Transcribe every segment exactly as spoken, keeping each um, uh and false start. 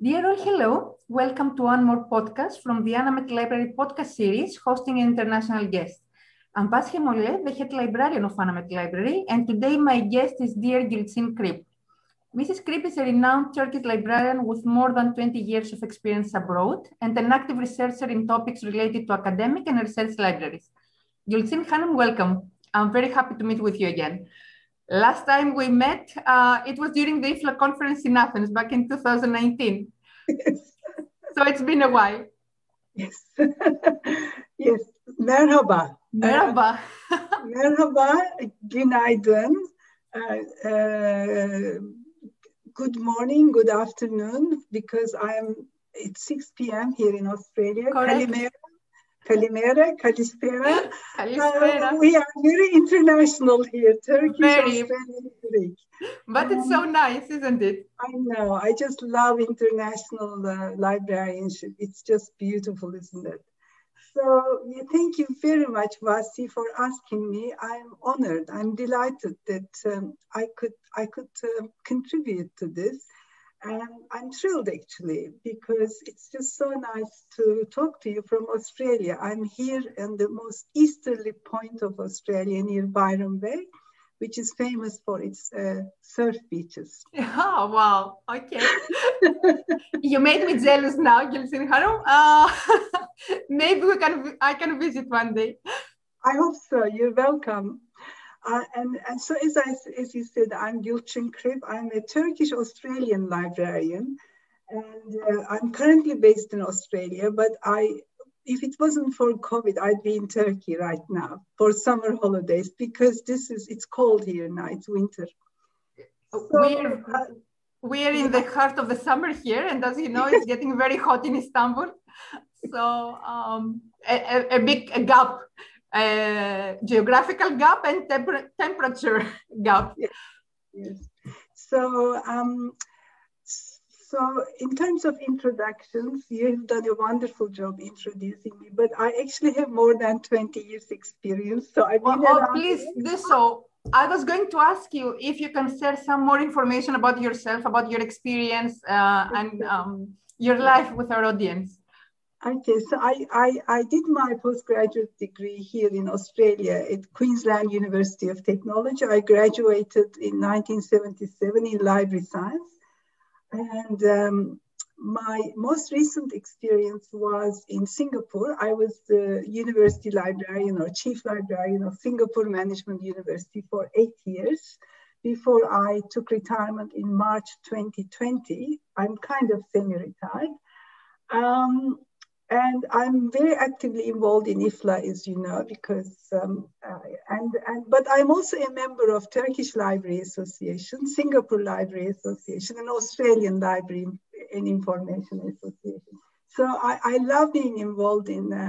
Dear all, hello. Welcome to one more podcast from the ANAMED Library podcast series, hosting an international guest. I'm Baske Molle, the head librarian of ANAMED Library, and today my guest is dear Gülçin Kıraç. Missus Kıraç is a renowned Turkish librarian with more than twenty years of experience abroad and an active researcher in topics related to academic and research libraries. Gülçin Hanım, welcome. I'm very happy to meet with you again. Last time we met, uh, it was during the I F L A conference in Athens back in two thousand nineteen. Yes. So it's been a while. Yes. Yes. Merhaba. Merhaba. Merhaba. Günaydın. Uh, uh, good morning, good afternoon, because I am at six p m here in Australia. Correct. Kalimera, Kalispera. Kalispera. Uh, we are very international here, Turkish, very. Australian, Greek. But um, it's so nice, isn't it? I know. I just love international uh, librarianship. It's just beautiful, isn't it? So yeah, thank you very much, Vasi, for asking me. I'm honored. I'm delighted that um, I could I could uh, contribute to this. And I'm thrilled, actually, because it's just so nice to talk to you from Australia. I'm here in the most easterly point of Australia near Byron Bay, which is famous for its uh, surf beaches. Oh, wow. Okay. You made me jealous now, Gülçin Hanım. Uh, maybe we can, I can visit one day. I hope so. You're welcome. Uh, and, and so, as, I, as you said, I'm Gülçin Kıraç. I'm a Turkish-Australian librarian, and uh, I'm currently based in Australia, but I, if it wasn't for COVID, I'd be in Turkey right now for summer holidays, because this is, it's cold here now, it's winter. So, we're, uh, we're in the heart of the summer here, and as you know, it's getting very hot in Istanbul, so um, a, a big a gap. Uh, geographical gap and temper temperature gap. Yes. Yes. So, um, so in terms of introductions, you've done a wonderful job introducing me, but I actually have more than twenty years experience. So I've been oh, oh, please do so. I was going to ask you if you can share some more information about yourself, about your experience uh, and um, your life with our audience. Okay, so I, I, I did my postgraduate degree here in Australia at Queensland University of Technology. I graduated in nineteen seventy-seven in library science. And um, my most recent experience was in Singapore. I was the university librarian or chief librarian of Singapore Management University for eight years before I took retirement in March twenty twenty. I'm kind of semi-retired. Um, And I'm very actively involved in I F L A, as you know, because, um, uh, and, and, but I'm also a member of Turkish Library Association, Singapore Library Association, and Australian Library and Information Association. So I, I love being involved in the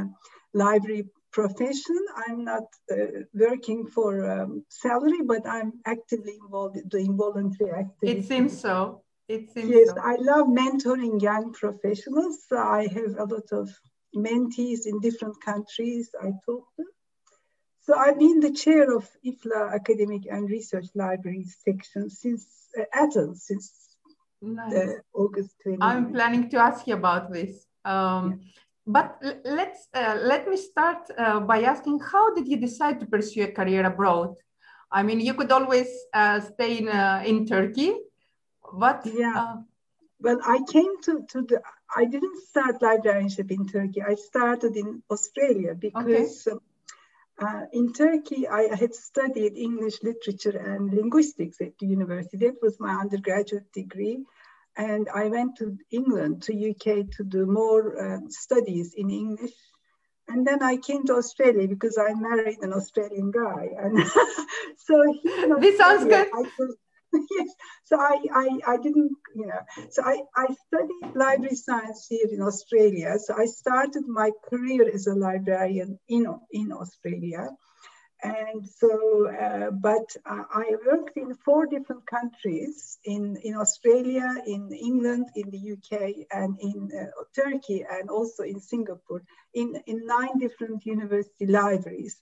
library profession. I'm not uh, working for um, salary, but I'm actively involved doing voluntary activities. It seems so. It seems yes, so. I love mentoring young professionals. So I have a lot of mentees in different countries I talk to. So I've been the chair of I F L A Academic and Research Library section since uh, Athens, since nice. uh, August twenty-ninth. I'm planning to ask you about this. Um, yeah. But let's, uh, let me start uh, by asking, how did you decide to pursue a career abroad? I mean, you could always uh, stay in, uh, in Turkey. What? Yeah. Uh, well, I came to, to the, I didn't start librarianship in Turkey. I started in Australia because okay. uh, in Turkey, I had studied English literature and linguistics at the university. That was my undergraduate degree. And I went to England, to U K, to do more uh, studies in English. And then I came to Australia because I married an Australian guy. And so he this sounds good. Yes, so I, I, I didn't, you know, so I, I studied library science here in Australia. So I started my career as a librarian in, in Australia. And so, uh, but I worked in four different countries, in, in Australia, in England, in the U K, and in uh, Turkey, and also in Singapore, in, in nine different university libraries.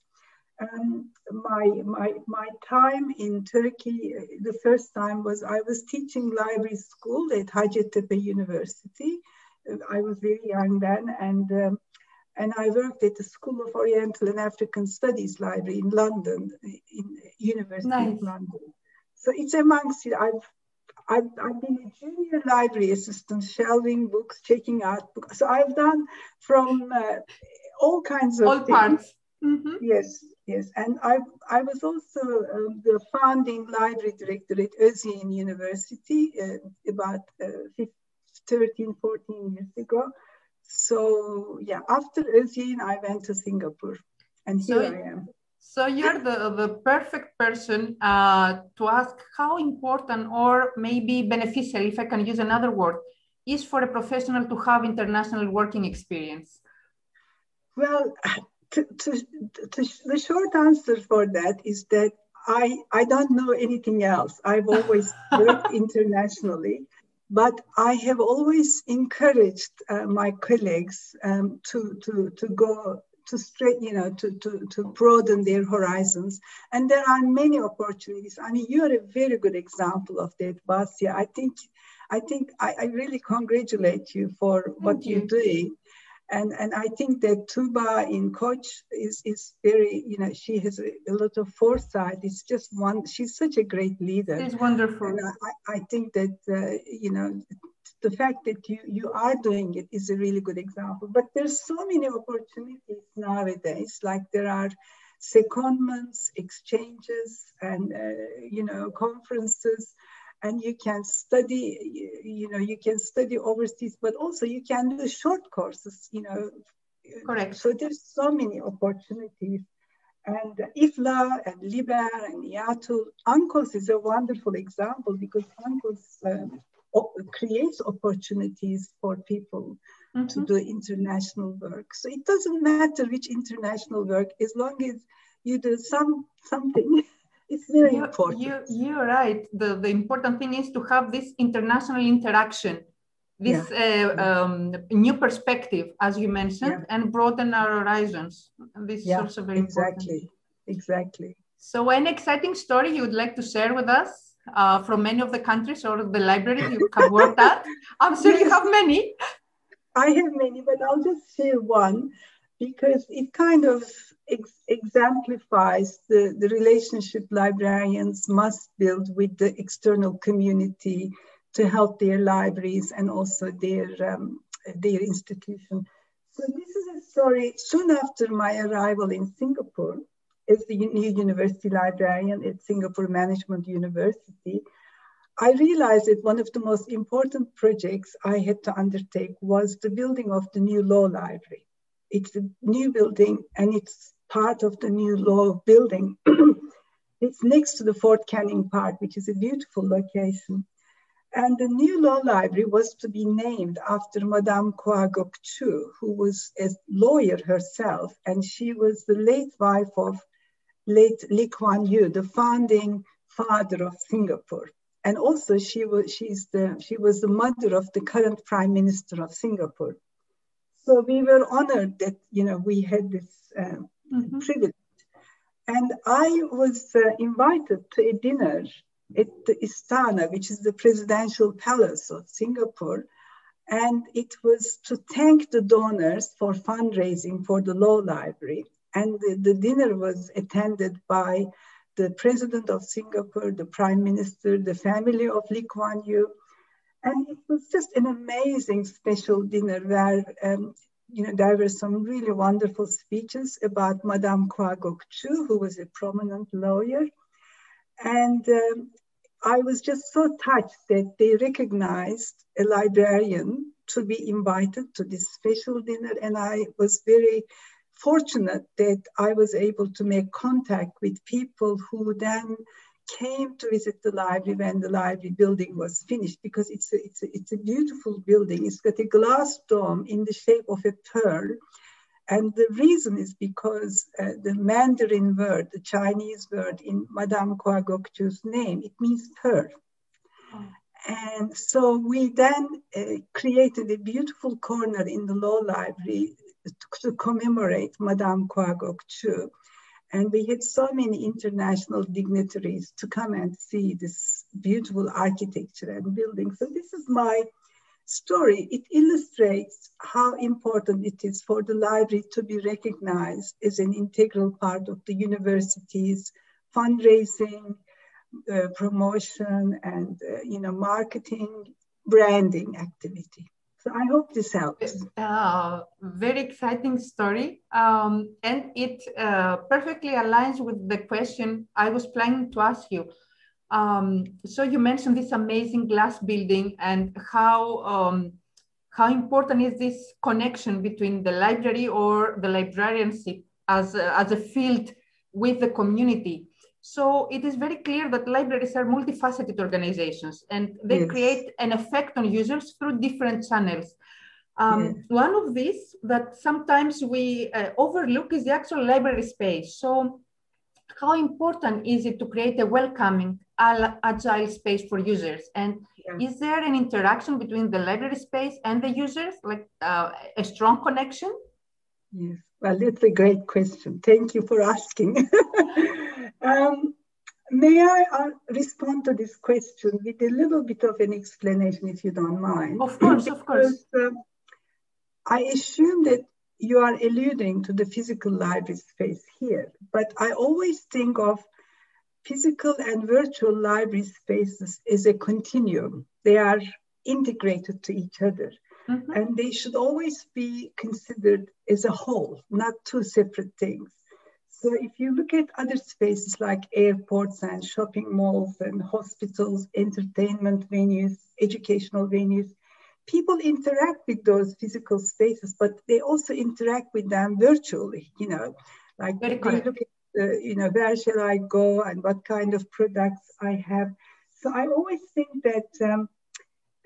um, my, my, my time in Turkey, the first time was I was teaching library school at Hacettepe University. I was very young then, and um, and I worked at the School of Oriental and African Studies Library in London, in University nice. Of London. So it's amongst you. I've, I've, I've been a junior library assistant, shelving books, checking out books. So I've done from uh, all kinds of all things. Parts. Mm-hmm. Yes, yes. And I, I was also uh, the founding library director at Özyeğin University uh, about uh, thirteen, fourteen years ago. So yeah, after Özyeğin, I went to Singapore, and here so, I am. So you're the, the perfect person uh, to ask how important, or maybe beneficial, if I can use another word, is for a professional to have international working experience. Well, to, to, to, the short answer for that is that I, I don't know anything else. I've always worked internationally. But I have always encouraged uh, my colleagues um, to, to, to go to straight, you know, to, to, to broaden their horizons. And there are many opportunities. I mean, you're a very good example of that, Basia. I think, I think I, I really congratulate you for Thank what you. You're doing. And, and I think that Tuba in Koç is, is very, you know, she has a, a lot of foresight. It's just one, she's such a great leader. It's wonderful. And I, I think that, uh, you know, the fact that you, you are doing it is a really good example. But there's so many opportunities nowadays, like there are secondments, exchanges, and, uh, you know, conferences. And you can study, you know, you can study overseas, but also you can do short courses, you know. Correct. So there's so many opportunities. And I F L A and LIBER and I A T U L, ANKOS is a wonderful example because ANKOS um, op creates opportunities for people mm-hmm. to do international work. So it doesn't matter which international work, as long as you do some something. It's very you, important. You, you're right. The, the important thing is to have this international interaction, this yeah. uh, um, new perspective, as you mentioned, yeah. and broaden our horizons. This yeah. is also very exactly. important. Exactly. So an exciting story you would like to share with us uh, from many of the countries or the libraries you have worked at? I'm sure yes. you have many. I have many, but I'll just share one because it kind of Ex exemplifies the, the relationship librarians must build with the external community to help their libraries and also their, um, their institution. So this is a story soon after my arrival in Singapore as the new university librarian at Singapore Management University. I realized that one of the most important projects I had to undertake was the building of the new law library. It's a new building and it's part of the new law building. It's next to the Fort Canning Park, which is a beautiful location. And the new law library was to be named after Madame Kwa Geok Choo, who was a lawyer herself. And she was the late wife of late Lee Kuan Yew, the founding father of Singapore. And also she was, she's the, she was the mother of the current Prime Minister of Singapore. So we were honored that, you know, we had this uh, Mm-hmm. privilege. And I was uh, invited to a dinner at the Istana, which is the presidential palace of Singapore. And it was to thank the donors for fundraising for the law library. And the, the dinner was attended by the president of Singapore, the prime minister, the family of Lee Kuan Yew. And it was just an amazing special dinner where um, you know, there were some really wonderful speeches about Madame Kwa Geok Choo, who was a prominent lawyer. And um, I was just so touched that they recognized a librarian to be invited to this special dinner. And I was very fortunate that I was able to make contact with people who then came to visit the library when the library building was finished, because it's a, it's a, it's a beautiful building. It's got a glass dome in the shape of a pearl. And the reason is because uh, the Mandarin word, the Chinese word in Madame Kwa Geok Choo's name, it means pearl. Oh. And so we then uh, created a beautiful corner in the law library to, to commemorate Madame Kwa Geok Choo. And we had so many international dignitaries to come and see this beautiful architecture and building. So this is my story. It illustrates how important it is for the library to be recognized as an integral part of the university's fundraising, uh, promotion, and uh, you know, marketing, branding activity. So I hope this helps. Uh, very exciting story. Um, and it uh, perfectly aligns with the question I was planning to ask you. Um, so you mentioned this amazing glass building and how, um, how important is this connection between the library or the librarianship as a, as a field with the community. So it is very clear that libraries are multifaceted organizations and they yes. create an effect on users through different channels. Um, yes. One of these that sometimes we uh, overlook is the actual library space. So how important is it to create a welcoming, agile space for users? And yes. is there an interaction between the library space and the users, like uh, a strong connection? Yes, well, that's a great question. Thank you for asking. Um, may I uh, respond to this question with a little bit of an explanation, if you don't mind? Of course, because, of course. Um, I assume that you are alluding to the physical library space here, but I always think of physical and virtual library spaces as a continuum. They are integrated to each other, mm-hmm. and they should always be considered as a whole, not two separate things. So if you look at other spaces like airports and shopping malls and hospitals, entertainment venues, educational venues, people interact with those physical spaces, but they also interact with them virtually, you know, like they look at, uh, you know, where shall I go and what kind of products I have. So I always think that um,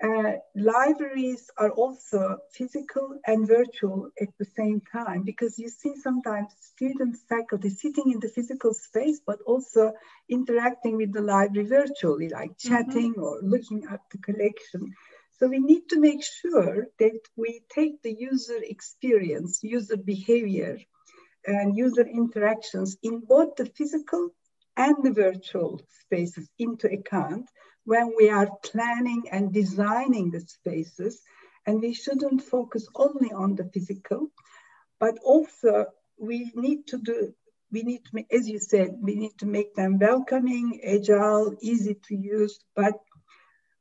uh, libraries are also physical and virtual at the same time, because you see sometimes students, faculty sitting in the physical space, but also interacting with the library virtually, like chatting mm-hmm. or looking at the collection. So we need to make sure that we take the user experience, user behavior, and user interactions in both the physical and the virtual spaces into account when we are planning and designing the spaces. And we shouldn't focus only on the physical, but also we need to do, we need to, as you said, we need to make them welcoming, agile, easy to use, but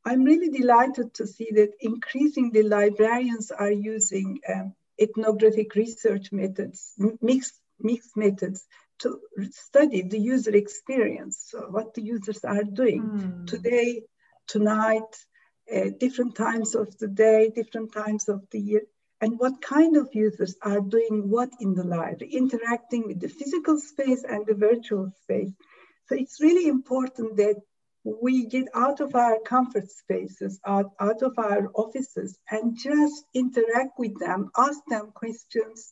I'm really delighted to see that increasingly librarians are using um, ethnographic research methods, mixed, mixed methods, to study the user experience, so what the users are doing mm. today, tonight, uh, different times of the day, different times of the year, and what kind of users are doing what in the library, interacting with the physical space and the virtual space. So it's really important that we get out of our comfort spaces, out, out of our offices, and just interact with them, ask them questions,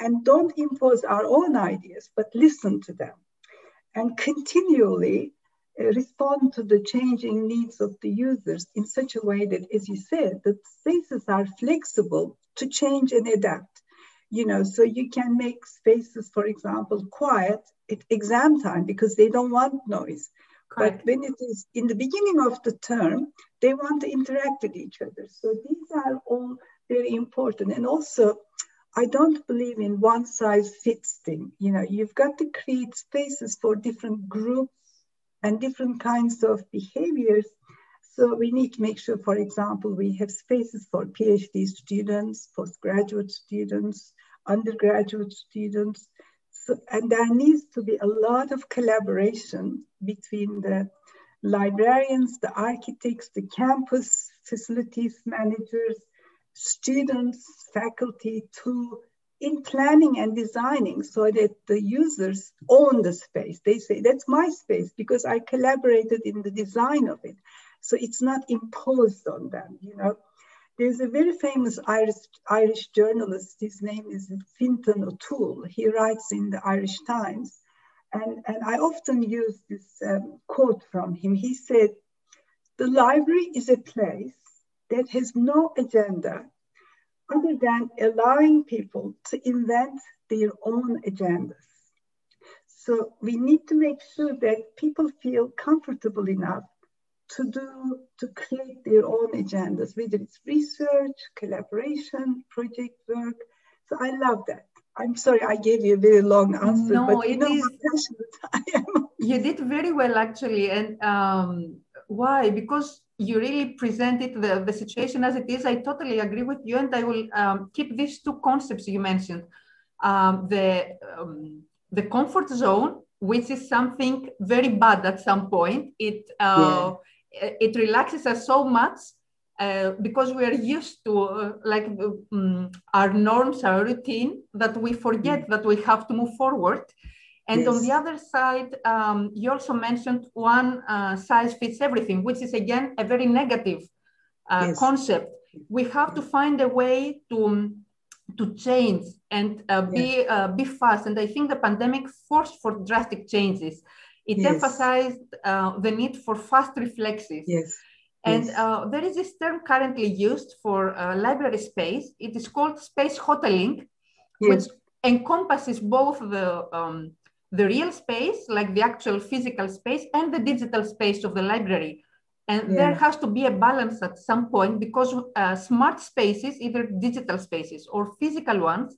and don't impose our own ideas, but listen to them. And continually uh, respond to the changing needs of the users in such a way that, as you said, the spaces are flexible to change and adapt. You know, so you can make spaces, for example, quiet at exam time because they don't want noise. But when it is in the beginning of the term, they want to interact with each other. So these are all very important. And also, I don't believe in one size fits thing. You know, you've got to create spaces for different groups and different kinds of behaviors. So we need to make sure, for example, we have spaces for PhD students, postgraduate students, undergraduate students. So, and there needs to be a lot of collaboration between the librarians, the architects, the campus facilities managers, students, faculty too, in planning and designing so that the users own the space. They say, that's my space because I collaborated in the design of it. So it's not imposed on them, you know. There's a very famous Irish, Irish journalist, his name is Fintan O'Toole. He writes in the Irish Times. And, and I often use this um, quote from him. He said, "The library is a place that has no agenda other than allowing people to invent their own agendas." So we need to make sure that people feel comfortable enough to do, to create their own agendas, whether it's research, collaboration, project work. So I love that. I'm sorry, I gave you a very long answer, no, but you know how passionate I am. You did very well, actually. And um, why? Because you really presented the, the situation as it is. I totally agree with you. And I will um, keep these two concepts you mentioned. Um, the, um, the comfort zone, which is something very bad at some point. It, uh, yeah. it relaxes us so much. Uh, because we are used to uh, like um, our norms, our routine, that we forget that we have to move forward. And yes. on the other side, um, you also mentioned one uh, size fits everything, which is again a very negative uh, yes. concept. We have to find a way to, um, to change and uh, be, yes. uh, be fast. And I think the pandemic forced for drastic changes. It yes. emphasized uh, the need for fast reflexes. Yes. And uh, there is this term currently used for uh, library space. It is called space hoteling, yes. which encompasses both the, um, the real space, like the actual physical space, and the digital space of the library. And yeah. there has to be a balance at some point, because uh, smart spaces, either digital spaces or physical ones,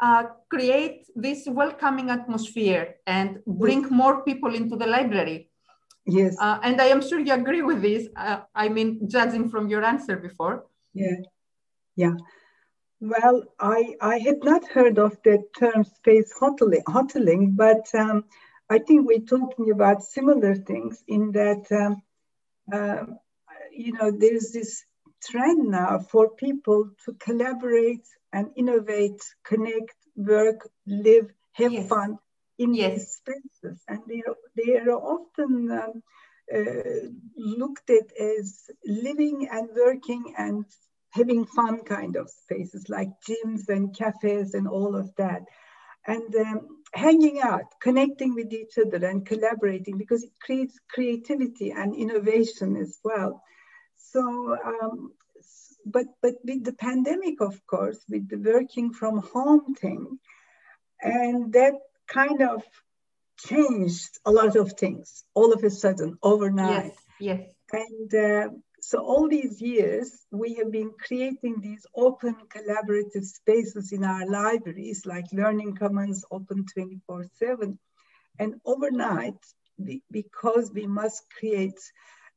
uh, create this welcoming atmosphere and bring yes. more people into the library. Yes. Uh, and I am sure you agree with this. Uh, I mean, judging from your answer before. Yeah. Yeah. Well, I, I had not heard of the term space hoteling, hoteling but um, I think we're talking about similar things in that, um, uh, you know, there's this trend now for people to collaborate and innovate, connect, work, live, have yes. fun. In yes. these spaces, and they are, they are often um, uh, looked at as living and working and having fun kind of spaces, like gyms and cafes and all of that, and um, hanging out, connecting with each other and collaborating, because it creates creativity and innovation as well. So, um, but but with the pandemic, of course, with the working from home thing, and that kind of changed a lot of things all of a sudden overnight. Yes, yes. And uh, so all these years we have been creating these open collaborative spaces in our libraries, like Learning Commons, open twenty-four seven. And overnight, we, because we must create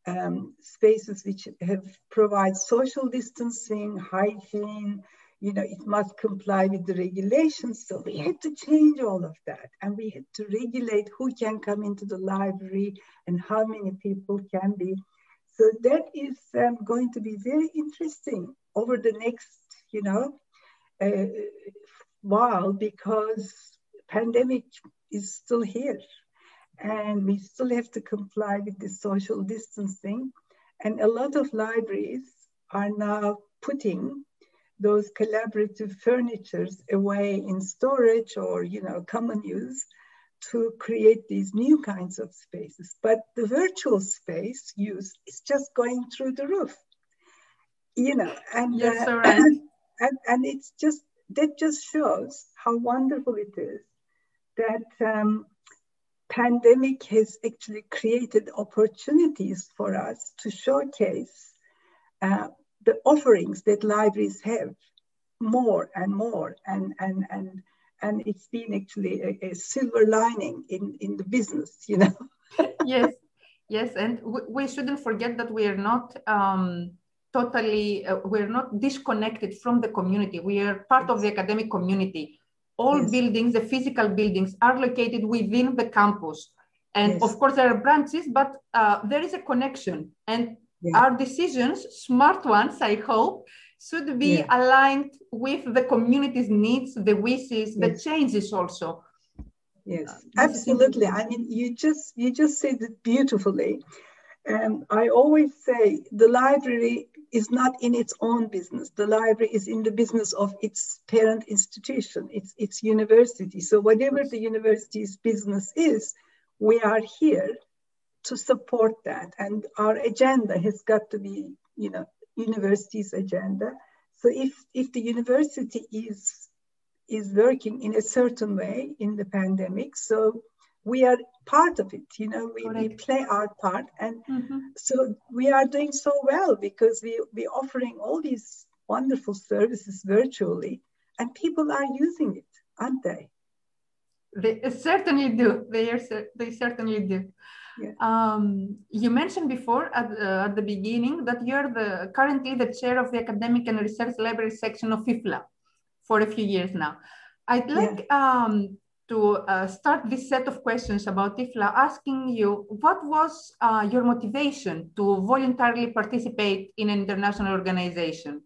um, spaces which have provide social distancing, hygiene, you know, it must comply with the regulations. So we had to change all of that. And we had to regulate who can come into the library and how many people can be. So that is um, going to be very interesting over the next, you know, uh, while, because pandemic is still here. And we still have to comply with the social distancing. And a lot of libraries are now putting those collaborative furnitures away in storage or, you know, common use to create these new kinds of spaces. But the virtual space use is just going through the roof, you know, and, yes, uh, right. and, and, and it's just, that just shows how wonderful it is that um, pandemic has actually created opportunities for us to showcase uh, the offerings that libraries have more and more, and and and and it's been actually a, a silver lining in in the business, you know. Yes, yes, and we, we shouldn't forget that we are not um, totally uh, we are not disconnected from the community. We are part of the academic community. All yes. buildings, the physical buildings, are located within the campus, and yes. of course there are branches, but uh, there is a connection. And yeah. our decisions, smart ones, I hope, should be yeah. aligned with the community's needs, the wishes, yes. the changes also. Yes, uh, absolutely. I mean, you just you just said it beautifully. And I always say the library is not in its own business. The library is in the business of its parent institution, its, its university. So whatever the university's business is, we are here to support that. And our agenda has got to be, you know, university's agenda. So if, if the university is, is working in a certain way in the pandemic, so we are part of it, you know, we, we play our part. And mm-hmm. so we are doing so well because we, we're offering all these wonderful services virtually and people are using it, aren't they? They certainly do. They are, they certainly do. Yeah. Um, you mentioned before at, uh, at the beginning that you're the, currently the chair of the Academic and Research Library section of I F L A for a few years now. I'd like yeah. um, to uh, start this set of questions about I F L A asking you, what was uh, your motivation to voluntarily participate in an international organization?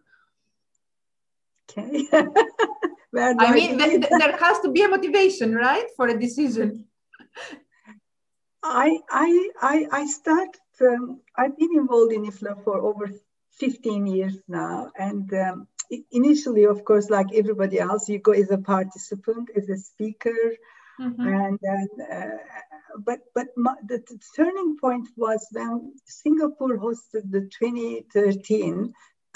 Okay. Where do I, I mean, th th there has to be a motivation, right, for a decision. I, I, I, I start, um, I've been involved in I F L A for over fifteen years now. And um, initially, of course, like everybody else, you go as a participant, as a speaker. Mm-hmm. And then, uh, but, but my, the, the turning point was when Singapore hosted the twenty thirteen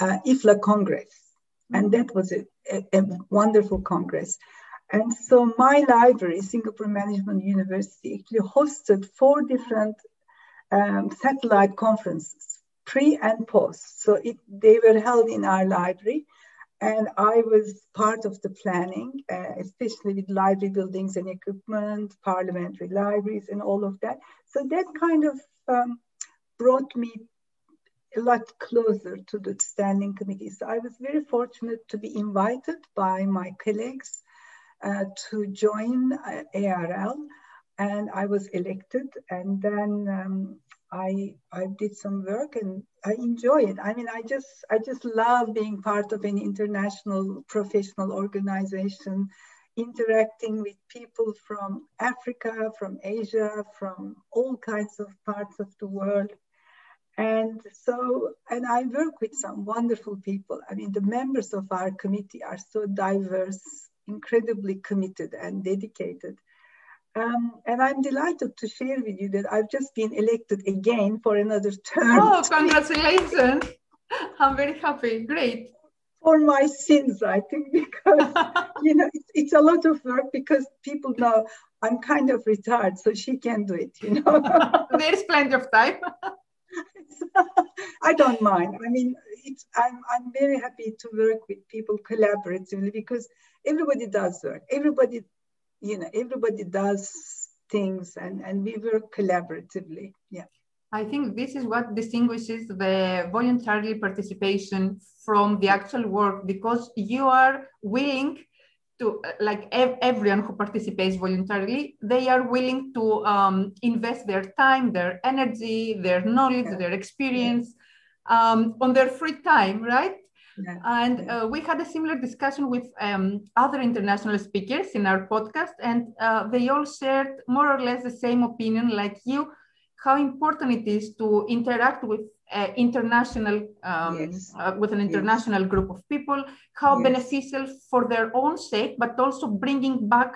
uh, I F L A Congress. Mm-hmm. And that was a, a, a wonderful Congress. And so my library, Singapore Management University, actually hosted four different um, satellite conferences, pre and post. So it, they were held in our library. And I was part of the planning, uh, especially with library buildings and equipment, parliamentary libraries and all of that. So that kind of um, brought me a lot closer to the standing committee. So I was very fortunate to be invited by my colleagues Uh, to join uh, A R L, and I was elected, and then um, I I did some work and I enjoy it. I mean, I just I just love being part of an international professional organization, interacting with people from Africa, from Asia, from all kinds of parts of the world. And so, and I work with some wonderful people. I mean, the members of our committee are so diverse, incredibly committed and dedicated. Um, and I'm delighted to share with you that I've just been elected again for another term. Oh, congratulations. I'm very happy. Great. For my sins, I think, because, you know, it's, it's a lot of work because people know I'm kind of retired, so she can do it, you know. There's plenty of time. I don't mind. I mean, it's, I'm, I'm very happy to work with people collaboratively because everybody does work. Everybody, you know, everybody does things and, and we work collaboratively. Yeah. I think this is what distinguishes the voluntary participation from the actual work, because you are willing to, like ev everyone who participates voluntarily, they are willing to um, invest their time, their energy, their knowledge, yeah. their experience yeah. um, on their free time, right? Yeah. And uh, we had a similar discussion with um, other international speakers in our podcast, and uh, they all shared more or less the same opinion like you, how important it is to interact with uh, international, um, yes. uh, with an international yes. group of people, how yes. beneficial for their own sake, but also bringing back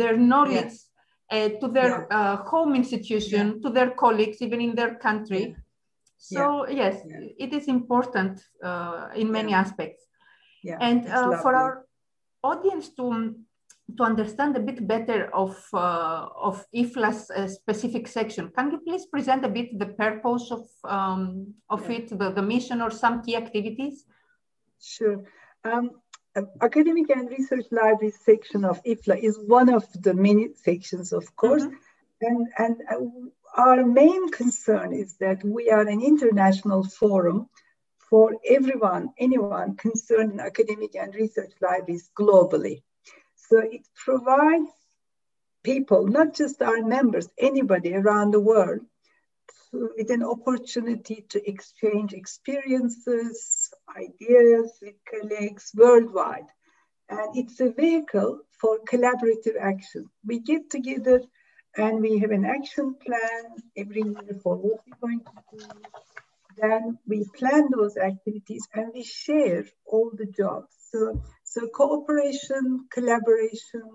their knowledge yes. uh, to their yeah. uh, home institution, yeah. to their colleagues, even in their country. Yeah. So yeah. yes, yeah. it is important uh, in many yeah. aspects. Yeah. And uh, for our audience to, to understand a bit better of, uh, of I F L A's uh, specific section, can you please present a bit the purpose of, um, of yeah. it, the, the mission or some key activities? Sure. Um, Academic and Research Library section of I F L A is one of the many sections, of course. Mm-hmm. And, and uh, our main concern is that we are an international forum for everyone, anyone concerned in academic and research libraries globally. So it provides people, not just our members, anybody around the world, to, with an opportunity to exchange experiences, ideas with colleagues worldwide. And it's a vehicle for collaborative action. We get together and we have an action plan every year for what we're going to do. Then we plan those activities and we share all the jobs. So, so cooperation, collaboration,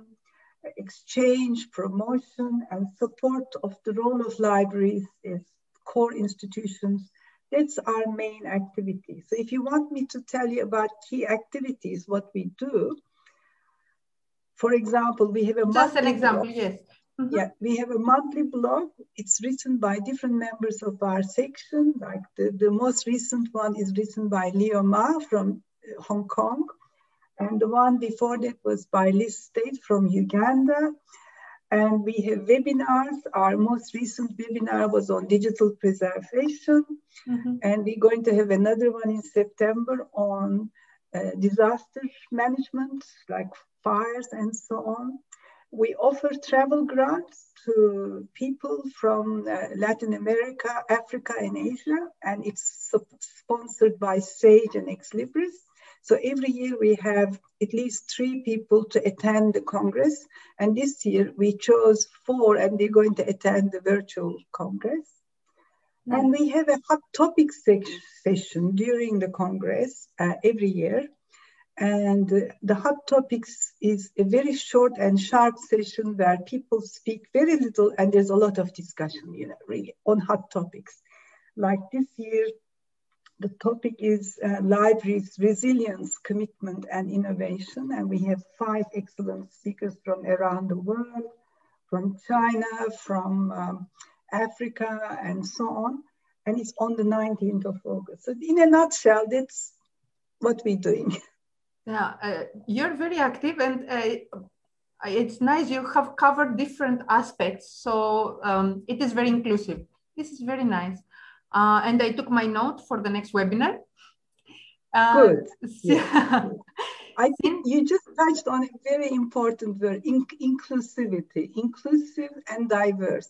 exchange, promotion, and support of the role of libraries as core institutions, that's our main activity. So if you want me to tell you about key activities, what we do, for example, we have a- Just an example, yes. Mm-hmm. Yeah, we have a monthly blog. It's written by different members of our section. Like the, the most recent one is written by Leo Ma from Hong Kong. And the one before that was by Liz State from Uganda. And we have webinars. Our most recent webinar was on digital preservation. Mm-hmm. And we're going to have another one in September on uh, disaster management, like fires and so on. We offer travel grants to people from uh, Latin America, Africa, and Asia, and it's sponsored by SAGE and Ex Libris. So every year we have at least three people to attend the Congress. And this year we chose four, and they're going to attend the virtual Congress. Nice. And we have a hot topic se session during the Congress uh, every year. And the hot topics is a very short and sharp session where people speak very little, and there's a lot of discussion, you know, really on hot topics. Like this year, the topic is uh, libraries, resilience, commitment, and innovation. And we have five excellent speakers from around the world, from China, from um, Africa, and so on. And it's on the nineteenth of August. So in a nutshell, that's what we're doing. Yeah, uh, you're very active, and uh, it's nice you have covered different aspects. So um, it is very inclusive. This is very nice. Uh, and I took my note for the next webinar. Uh, Good. Yeah. I think you just touched on a very important word, in inclusivity, inclusive and diverse.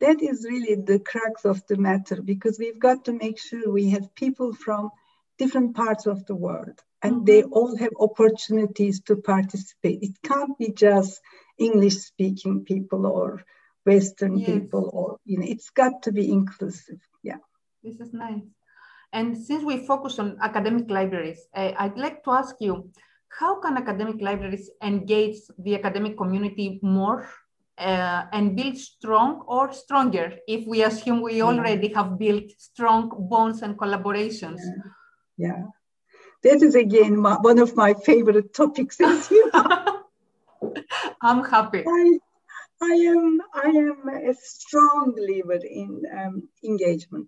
That is really the crux of the matter, because we've got to make sure we have people from different parts of the world. And they all have opportunities to participate. It can't be just English-speaking people or Western yes. people, or you know, it's got to be inclusive. Yeah, this is nice. And since we focus on academic libraries, I, I'd like to ask you: how can academic libraries engage the academic community more uh, and build strong or stronger? If we assume we already have built strong bonds and collaborations. Yeah. yeah. That is, again, my, one of my favorite topics. Is, you know, I'm happy. I, I, am, I am a strong believer in um, engagement.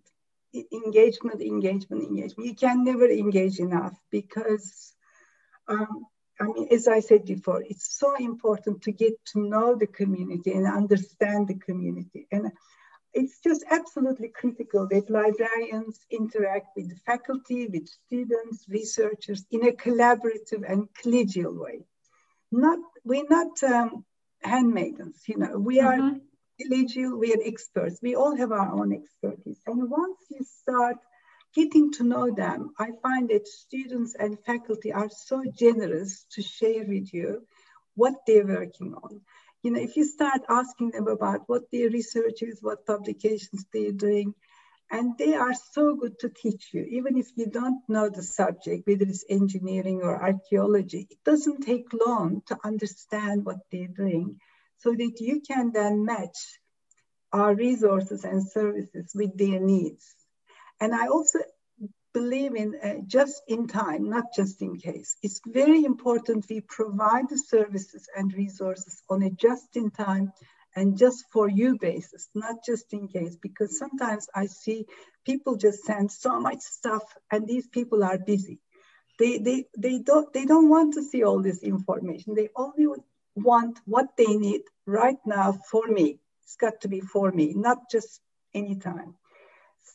Engagement, engagement, engagement. You can never engage enough because, um, I mean, as I said before, it's so important to get to know the community and understand the community. And it's just absolutely critical that librarians interact with the faculty, with students, researchers in a collaborative and collegial way. Not, we're not um, handmaidens, you know, we are mm-hmm. collegial, we are experts. We all have our own expertise. And once you start getting to know them, I find that students and faculty are so generous to share with you what they're working on. You know, if you start asking them about what their research is, what publications they're doing, and they are so good to teach you, even if you don't know the subject, whether it's engineering or archaeology, it doesn't take long to understand what they're doing so that you can then match our resources and services with their needs. And I also believe in uh, just in time, not just in case. It's very important we provide the services and resources on a just in time and just for you basis, not just in case, because sometimes I see people just send so much stuff and these people are busy. They, they, they, don't, they don't want to see all this information. They only want what they need right now for me. It's got to be for me, not just anytime.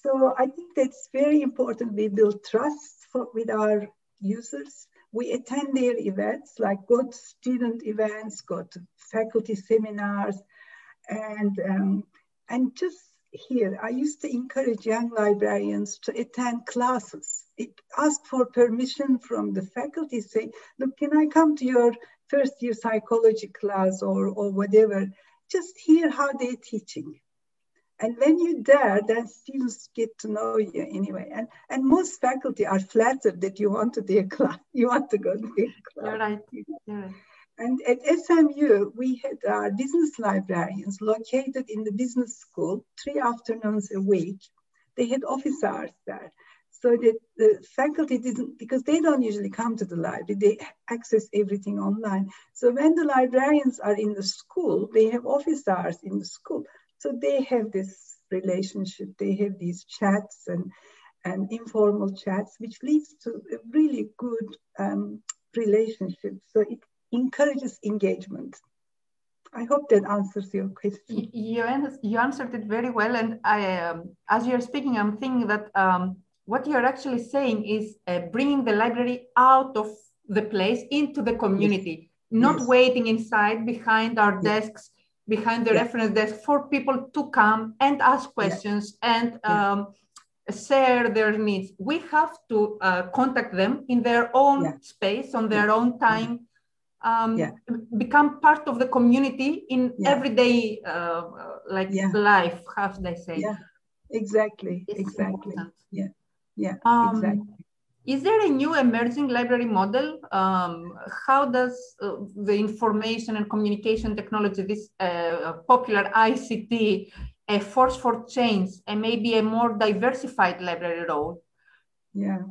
So I think that's very important. We build trust for, with our users. We attend their events, like go to student events, go to faculty seminars, and, um, and just here, I used to encourage young librarians to attend classes. It, ask for permission from the faculty, say, look, can I come to your first year psychology class or, or whatever? Just hear how they're teaching. And when you're there, then students get to know you anyway. And, and most faculty are flattered that you want to their class. You want to go to their class. You're right. You're right. And at S M U, we had our business librarians located in the business school three afternoons a week. They had office hours there. so that the faculty didn't, because they don't usually come to the library, they access everything online. So when the librarians are in the school, they have office hours in the school. So they have this relationship, they have these chats and, and informal chats, which leads to a really good um, relationship. So it encourages engagement. I hope that answers your question. You, you answered it very well. And I, um, as you're speaking, I'm thinking that um, what you're actually saying is uh, bringing the library out of the place into the community, yes. not yes. waiting inside behind our yes. desks, behind the yes. reference desk for people to come and ask questions yes. and um, yes. share their needs. We have to uh, contact them in their own yes. space, on their yes. own time. Mm-hmm. Um, yeah. become part of the community in yeah. everyday uh, like yeah. life, how should I say? Yeah, exactly, it's exactly. Important. Yeah, yeah, um, exactly. Is there a new emerging library model? Um, how does uh, the information and communication technology, this uh, popular I C T, a force for change and maybe a more diversified library role? Yeah.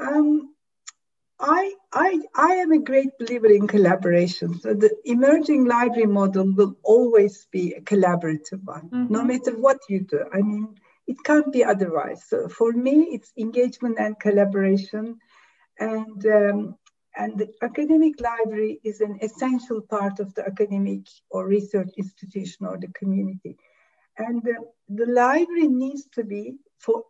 Um, I, I, I am a great believer in collaboration. So the emerging library model will always be a collaborative one, mm-hmm. no matter what you do. I mean, it can't be otherwise. So for me, it's engagement and collaboration. And, um, and the academic library is an essential part of the academic or research institution or the community. And the, the library needs to be for,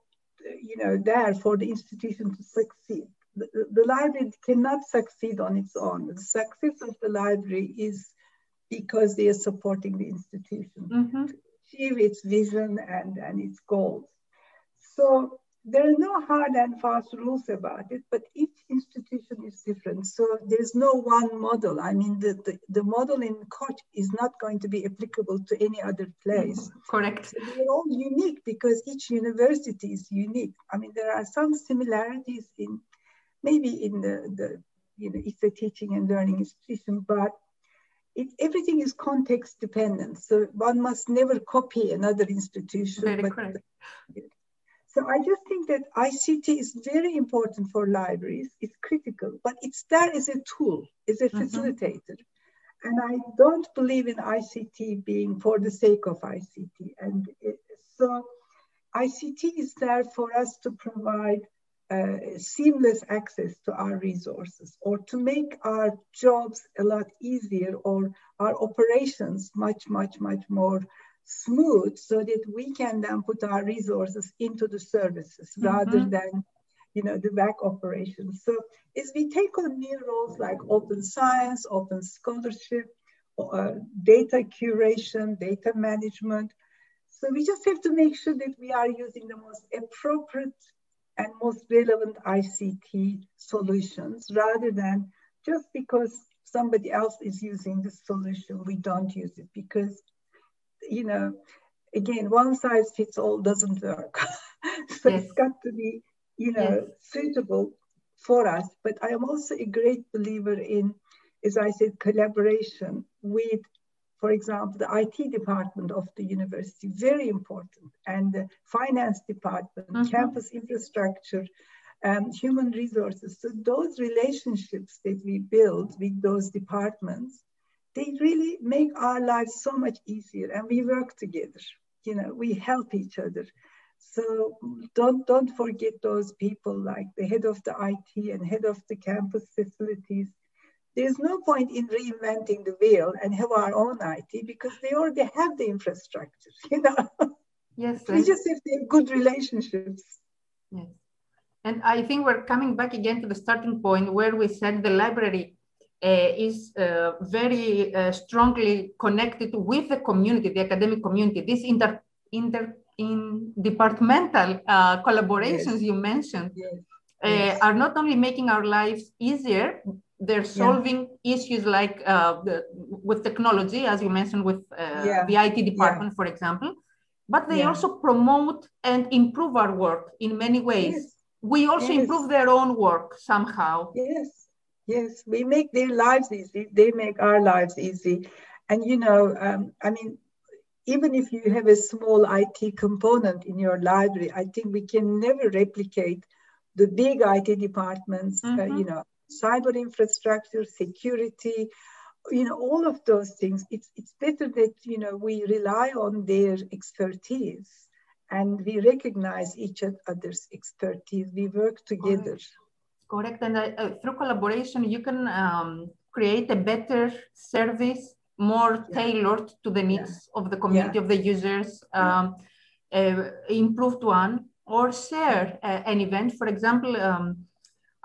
you know, there for the institution to succeed. The, the library cannot succeed on its own. The success of the library is because they are supporting the institution mm-hmm. to achieve its vision and, and its goals. So there are no hard and fast rules about it, but each institution is different. So there's no one model. I mean, the, the, the model in Koç is not going to be applicable to any other place. Correct. So they're all unique because each university is unique. I mean, there are some similarities in maybe in the, the, you know, it's a teaching and learning institution, but it, everything is context dependent. So one must never copy another institution. Very correct. So I just think that I C T is very important for libraries. It's critical, but it's there as a tool, as a facilitator. Mm-hmm. And I don't believe in I C T being for the sake of I C T. And it, so I C T is there for us to provide Uh, seamless access to our resources or to make our jobs a lot easier or our operations much, much, much more smooth so that we can then put our resources into the services mm-hmm. rather than, you know, the back operations. So as we take on new roles like open science, open scholarship, uh, data curation, data management. So we just have to make sure that we are using the most appropriate and most relevant I C T solutions rather than just because somebody else is using this solution, we don't use it because, you know, again, one size fits all doesn't work. So yes. it's got to be, you know, yes. suitable for us. But I am also a great believer in, as I said, collaboration with, for example, the I T department of the university, very important, and the finance department, mm-hmm. campus infrastructure, um, human resources. So those relationships that we build with those departments, they really make our lives so much easier, and we work together, you know, we help each other. So don't, don't forget those people like the head of the I T and head of the campus facilities. There's no point in reinventing the wheel and have our own I T because they already have the infrastructure, you know? Yes. We just have to have good relationships. Yes. And I think we're coming back again to the starting point where we said the library uh, is uh, very uh, strongly connected with the community, the academic community. This inter, inter in departmental uh, collaborations yes. you mentioned yes. Uh, yes. are not only making our lives easier, they're solving yeah. issues like uh, the, with technology, as you mentioned, with uh, yeah. the I T department, yeah. for example, but they yeah. also promote and improve our work in many ways. Yes. We also yes. improve their own work somehow. Yes, yes, we make their lives easy. They make our lives easy. And, you know, um, I mean, even if you have a small I T component in your library, I think we can never replicate the big I T departments, mm-hmm. uh, you know, cyber infrastructure, security, you know, all of those things. It's, it's better that, you know, we rely on their expertise and we recognize each other's expertise. We work together. Correct. Correct. And uh, through collaboration, you can um, create a better service, more yeah. tailored to the needs yeah. of the community, yeah. of the users, um, yeah. uh, improved one, or share uh, an event. For example, um,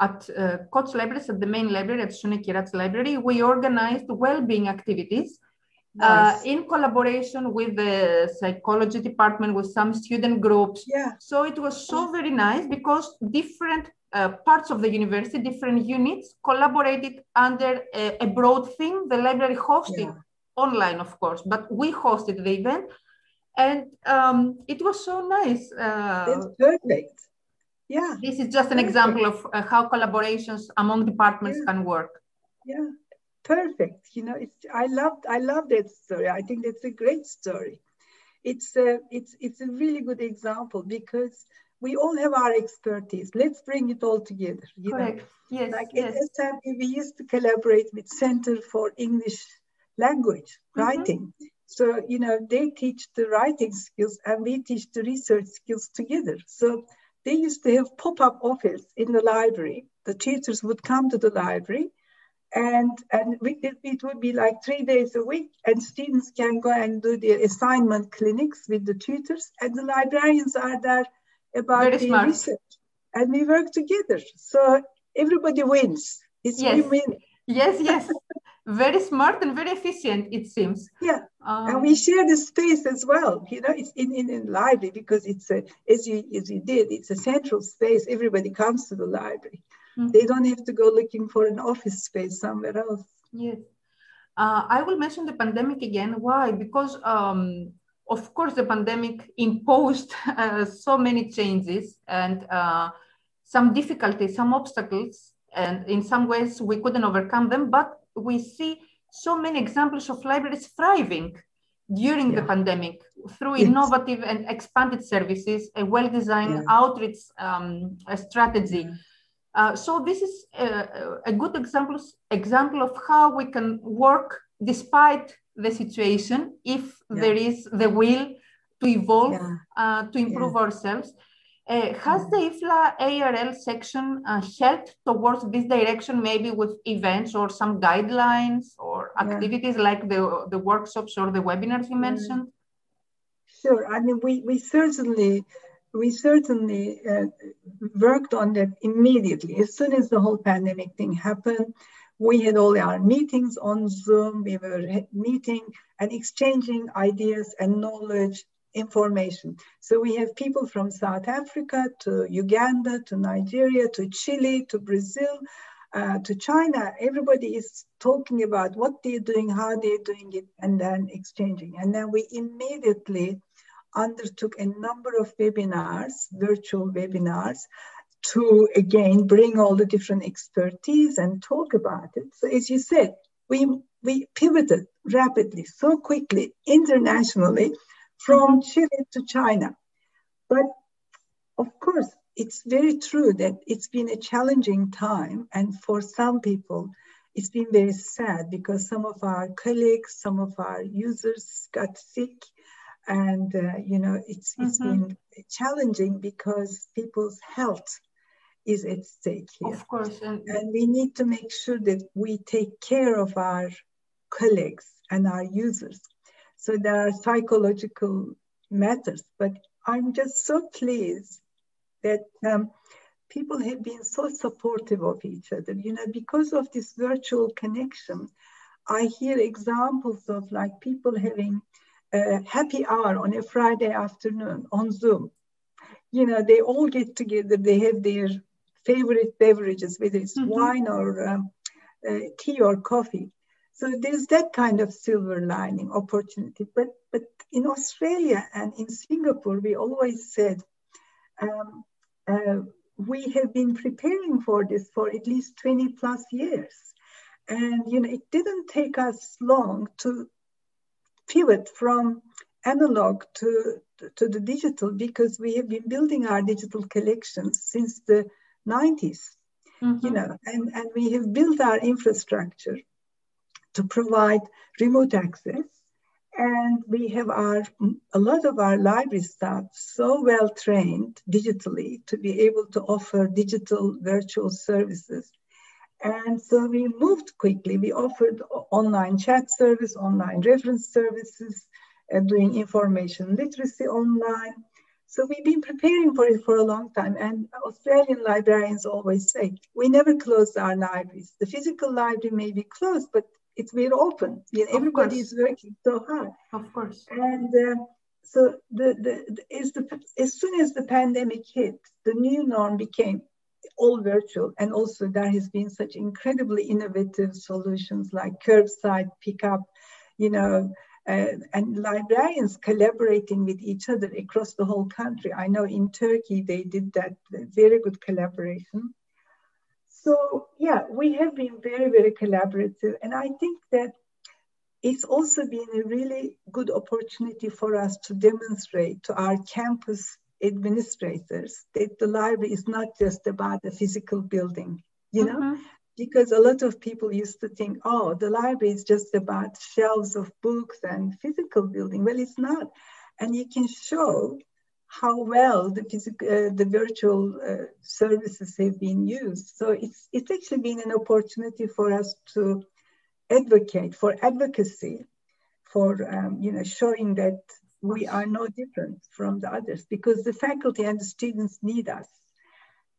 at uh, Koç library, at the main library, at Suna Kıraç library, we organized well-being activities nice. uh, in collaboration with the psychology department, with some student groups. Yeah. So it was so very nice because different uh, parts of the university, different units collaborated under a, a broad theme. The library hosted yeah. online, of course, but we hosted the event. And um, it was so nice. Uh, That's perfect. Yeah. This is just an perfect. example of uh, how collaborations among departments yeah. can work. Yeah, perfect. You know, it's, I loved, I love that story. I think that's a great story. It's a, it's, it's a really good example because we all have our expertise. Let's bring it all together. You Correct. Know? Yes. Like yes. at S M E, we used to collaborate with Center for English Language Writing. Mm-hmm. So, you know, they teach the writing skills and we teach the research skills together. So they used to have pop-up office in the library. The teachers would come to the library and, and we, it would be like three days a week and students can go and do their assignment clinics with the tutors and the librarians are there about Very the smart. research. And we work together. So everybody wins. It's yes. win-win. Yes, yes. Very smart and very efficient, it seems. Yeah, um, and we share the space as well. You know, it's in in, in library because it's a, as you as you did, it's a central space. Everybody comes to the library. Mm-hmm. They don't have to go looking for an office space somewhere else. Yes, uh, I will mention the pandemic again. Why? Because um, of course the pandemic imposed uh, so many changes and uh, some difficulties, some obstacles, and in some ways we couldn't overcome them, but we see so many examples of libraries thriving during yeah. the pandemic through yes. innovative and expanded services, a well-designed yeah. outreach um, a strategy. Yeah. Uh, so this is a, a good example, example of how we can work despite the situation, if yeah. there is the will to evolve, yeah. uh, to improve yeah. ourselves. Uh, has the I F L A A R L section uh, helped towards this direction, maybe with events or some guidelines or activities yeah. like the, the workshops or the webinars you mentioned? Sure. I mean, we, we certainly, we certainly uh, worked on that immediately. As soon as the whole pandemic thing happened, we had all our meetings on Zoom. We were meeting and exchanging ideas and knowledge, information. So we have people from South Africa to Uganda to Nigeria to Chile to Brazil uh, to China. Everybody is talking about what they're doing, how they're doing it, and then exchanging. And then we immediately undertook a number of webinars, virtual webinars, to again bring all the different expertise and talk about it. So as you said, we we pivoted rapidly, so quickly, internationally, from Chile to China. But of course, it's very true that it's been a challenging time. And for some people, it's been very sad because some of our colleagues, some of our users got sick. And, uh, you know, it's, it's mm-hmm. been challenging because people's health is at stake here. Of course. And, and we need to make sure that we take care of our colleagues and our users. So there are psychological matters, but I'm just so pleased that um, people have been so supportive of each other. You know, because of this virtual connection, I hear examples of like people having a happy hour on a Friday afternoon on Zoom. You know, they all get together, they have their favorite beverages, whether it's mm-hmm. wine or um, uh, tea or coffee. So there's that kind of silver lining opportunity. But, but in Australia and in Singapore, we always said, um, uh, we have been preparing for this for at least twenty plus years. And you know, it didn't take us long to pivot from analog to, to the digital because we have been building our digital collections since the nineties, mm-hmm. you know, and, and we have built our infrastructure to provide remote access. And we have our, a lot of our library staff so well trained digitally to be able to offer digital virtual services. And so we moved quickly. We offered online chat service, online reference services, uh, doing information literacy online. So we've been preparing for it for a long time. And Australian librarians always say, we never closed our libraries. The physical library may be closed, but it's been open. You know, everybody is working so hard. Of course. And uh, so the, the, the, as, the, as soon as the pandemic hit, the new norm became all virtual, and also there has been such incredibly innovative solutions like curbside pickup, you know, uh, and librarians collaborating with each other across the whole country. I know in Turkey they did that, very good collaboration. So yeah, we have been very, very collaborative, and I think that it's also been a really good opportunity for us to demonstrate to our campus administrators that the library is not just about the physical building, you know, mm-hmm. because a lot of people used to think, oh, the library is just about shelves of books and physical building. Well, it's not. And you can show how well the physical, uh, the virtual uh, services have been used. So it's, it's actually been an opportunity for us to advocate for advocacy, for, um, you know, showing that we are no different from the others because the faculty and the students need us,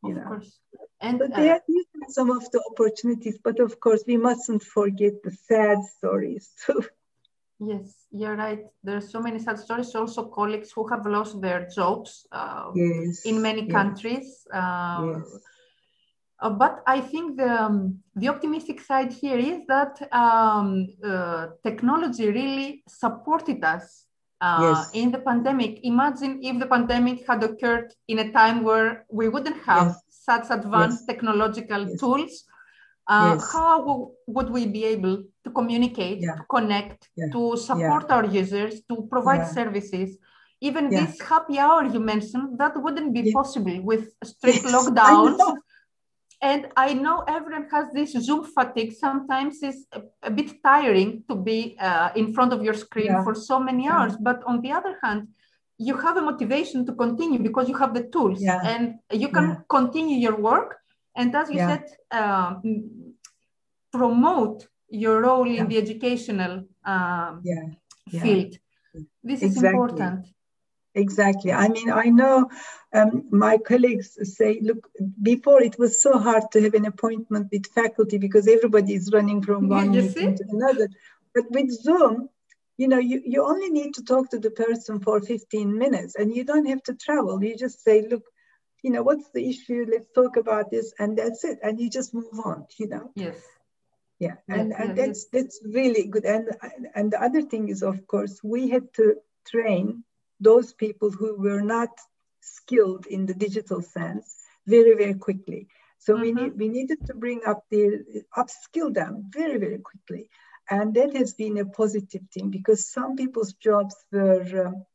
you know. Of course. And but uh, they are using some of the opportunities, but of course we mustn't forget the sad stories too. Yes, you're right. There are so many sad stories. Also, colleagues who have lost their jobs uh, yes. in many yes. countries. Um, yes. Uh, but I think the, um, the optimistic side here is that um, uh, technology really supported us. Uh, yes. In the pandemic, imagine if the pandemic had occurred in a time where we wouldn't have yes. such advanced yes. technological yes. tools, uh, yes. how would we be able to communicate, yeah. to connect, yeah. to support yeah. our users, to provide yeah. services? Even yeah. this happy hour you mentioned, that wouldn't be yeah. possible with strict yes. lockdowns. I and I know everyone has this Zoom fatigue. Sometimes it's a, a bit tiring to be uh, in front of your screen yeah. for so many yeah. hours. But on the other hand, you have a motivation to continue because you have the tools yeah. and you can yeah. continue your work. And as you yeah. said, uh, promote your role yeah. in the educational um, yeah. Yeah. field. This exactly. is important. Exactly. I mean, I know um, my colleagues say, look, before it was so hard to have an appointment with faculty because everybody is running from one yeah, meeting to another. But with Zoom, you know, you, you only need to talk to the person for fifteen minutes and you don't have to travel. You just say, look, you know, what's the issue? Let's talk about this. And that's it. And you just move on, you know. Yes. Yeah. And, yes, and yes, that's, yes. that's really good. And, and the other thing is, of course, we had to train those people who were not skilled in the digital sense very, very quickly. So mm-hmm. we, need, we needed to bring up the, upskill them very, very quickly. And that has been a positive thing because some people's jobs were um,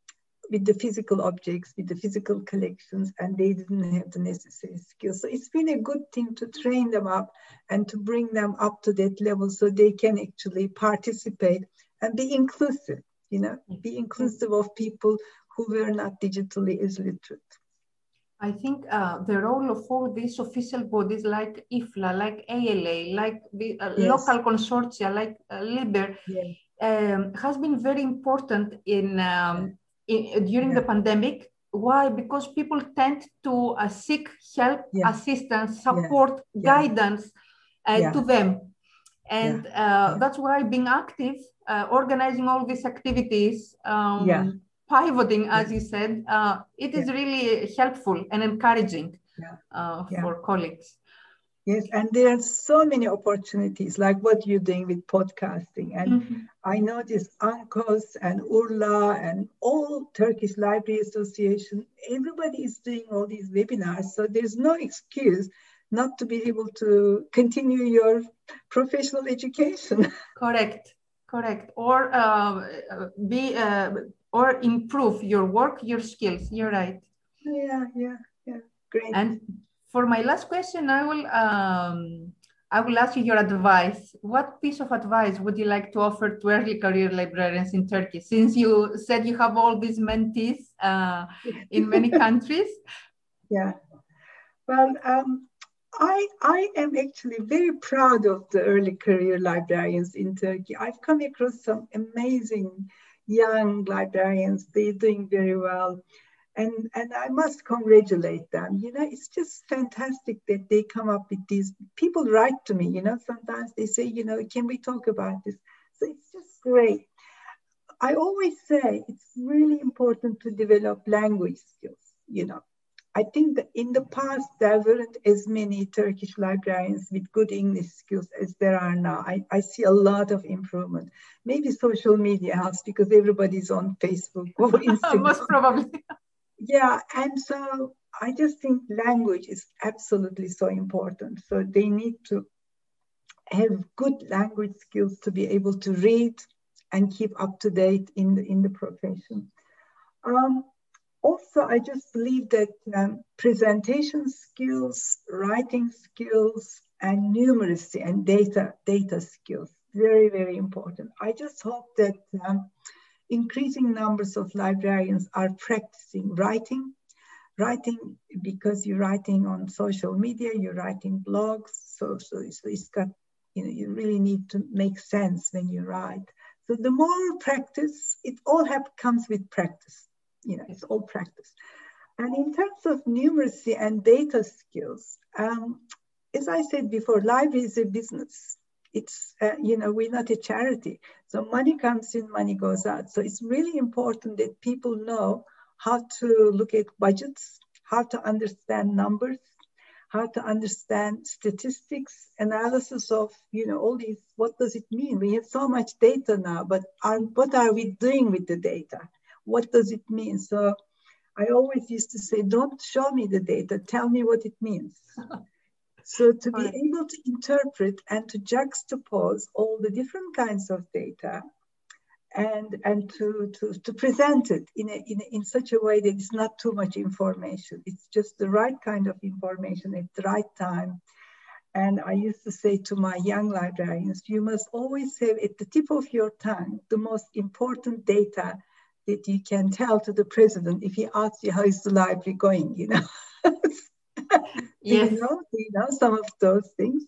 with the physical objects, with the physical collections, and they didn't have the necessary skills. So it's been a good thing to train them up and to bring them up to that level so they can actually participate and be inclusive. You know, be inclusive of people who were not digitally as literate. I think uh, the role of all these official bodies like I F L A, like A L A, like the uh, yes. local consortia, like uh, LIBER, yes. um, has been very important in, um, in during yeah. the pandemic. Why? Because people tend to uh, seek help, yeah. assistance, support, yeah. guidance uh, yeah. to them. And yeah. Uh, yeah. that's why being active, uh, organizing all these activities, um, yeah. pivoting, as you said, uh, it is yeah. really helpful and encouraging yeah. Uh, yeah. for colleagues. Yes, and there are so many opportunities, like what you're doing with podcasting. And mm-hmm. I noticed ANKOS and URLA and all Turkish Library Association, everybody is doing all these webinars, so there's no excuse not to be able to continue your professional education. Correct, correct. Or uh, be uh, or improve your work, your skills. You're right. Yeah, yeah, yeah. Great. And for my last question, I will um, I will ask you your advice. What piece of advice would you like to offer to early career librarians in Turkey? Since you said you have all these mentees uh, in many countries. Yeah. Well, um, I, I am actually very proud of the early career librarians in Turkey. I've come across some amazing young librarians. They're doing very well. And, and I must congratulate them. You know, it's just fantastic that they come up with these. People write to me, you know, sometimes they say, you know, can we talk about this? So it's just great. I always say it's really important to develop language skills, you know. I think that in the past, there weren't as many Turkish librarians with good English skills as there are now. I, I see a lot of improvement. Maybe social media helps because everybody's on Facebook or Instagram. Most probably. Yeah, and so I just think language is absolutely so important. So they need to have good language skills to be able to read and keep up to date in the, in the profession. Um, Also, I just believe that um, presentation skills, writing skills, and numeracy and data, data skills, very, very important. I just hope that um, increasing numbers of librarians are practicing writing, writing because you're writing on social media, you're writing blogs, so, so, so it's got, you know, you really need to make sense when you write. So the more practice, it all have, comes with practice. You know, it's all practice. And in terms of numeracy and data skills, um, as I said before, library is a business. It's, uh, you know, we're not a charity. So money comes in, money goes out. So it's really important that people know how to look at budgets, how to understand numbers, how to understand statistics, analysis of, you know, all these, what does it mean? We have so much data now, but are, what are we doing with the data? What does it mean? So I always used to say, don't show me the data, tell me what it means. So to be able to interpret and to juxtapose all the different kinds of data and, and to, to, to present it in, a, in, a, in such a way that it's not too much information. It's just the right kind of information at the right time. And I used to say to my young librarians, you must always have at the tip of your tongue the most important data that you can tell to the president if he asks you, how is the library going, you know? Yes. You know, you know, some of those things.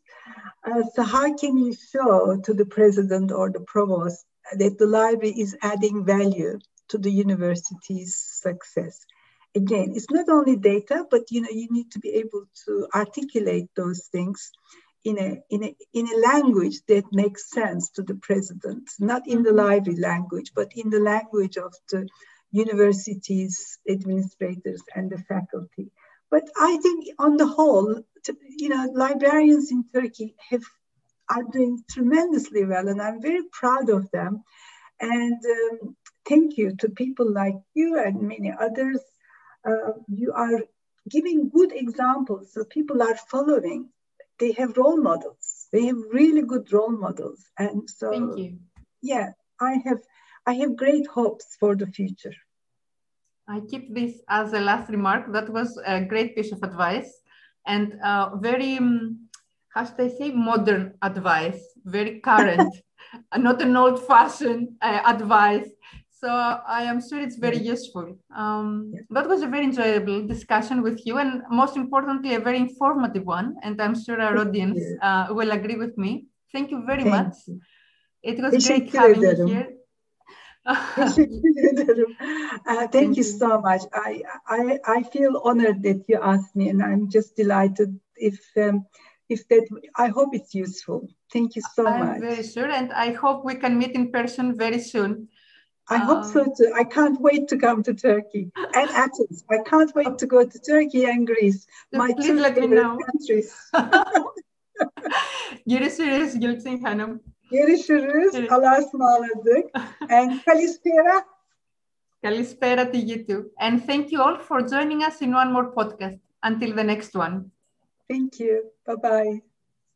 Uh, so how can you show to the president or the provost that the library is adding value to the university's success? Again, it's not only data, but you know, you need to be able to articulate those things in a, in a, in a language that makes sense to the president, not in the library language, but in the language of the universities, administrators, and the faculty. But I think on the whole, you know, librarians in Turkey have, are doing tremendously well, and I'm very proud of them. And um, thank you to people like you and many others. Uh, you are giving good examples, so people are following. They have role models. They have really good role models. And so, thank you. Yeah, I have, I have great hopes for the future. I keep this as a last remark. That was a great piece of advice and uh, very, um, how should I say, modern advice, very current, not an old fashioned uh, advice. So I am sure it's very useful. Um, yes. That was a very enjoyable discussion with you, and most importantly, a very informative one. And I'm sure our audience uh, will agree with me. Thank you very Thank much. You. It was Teşekkür great having ederim. you here. uh, thank, thank you so much. I, I, I feel honored that you asked me, and I'm just delighted if, um, if that, I hope it's useful. Thank you so I'm much. I'm very sure, and I hope we can meet in person very soon. I hope so too. I can't wait to come to Turkey and Athens. I can't wait to go to Turkey and Greece. My please two let me know. Countries. Görüşürüz Gülçin Hanım. Görüşürüz. Allah'a ısmarladık. And kalispera. Kalispera to you too. And thank you all for joining us in one more podcast. Until the next one. Thank you. Bye-bye.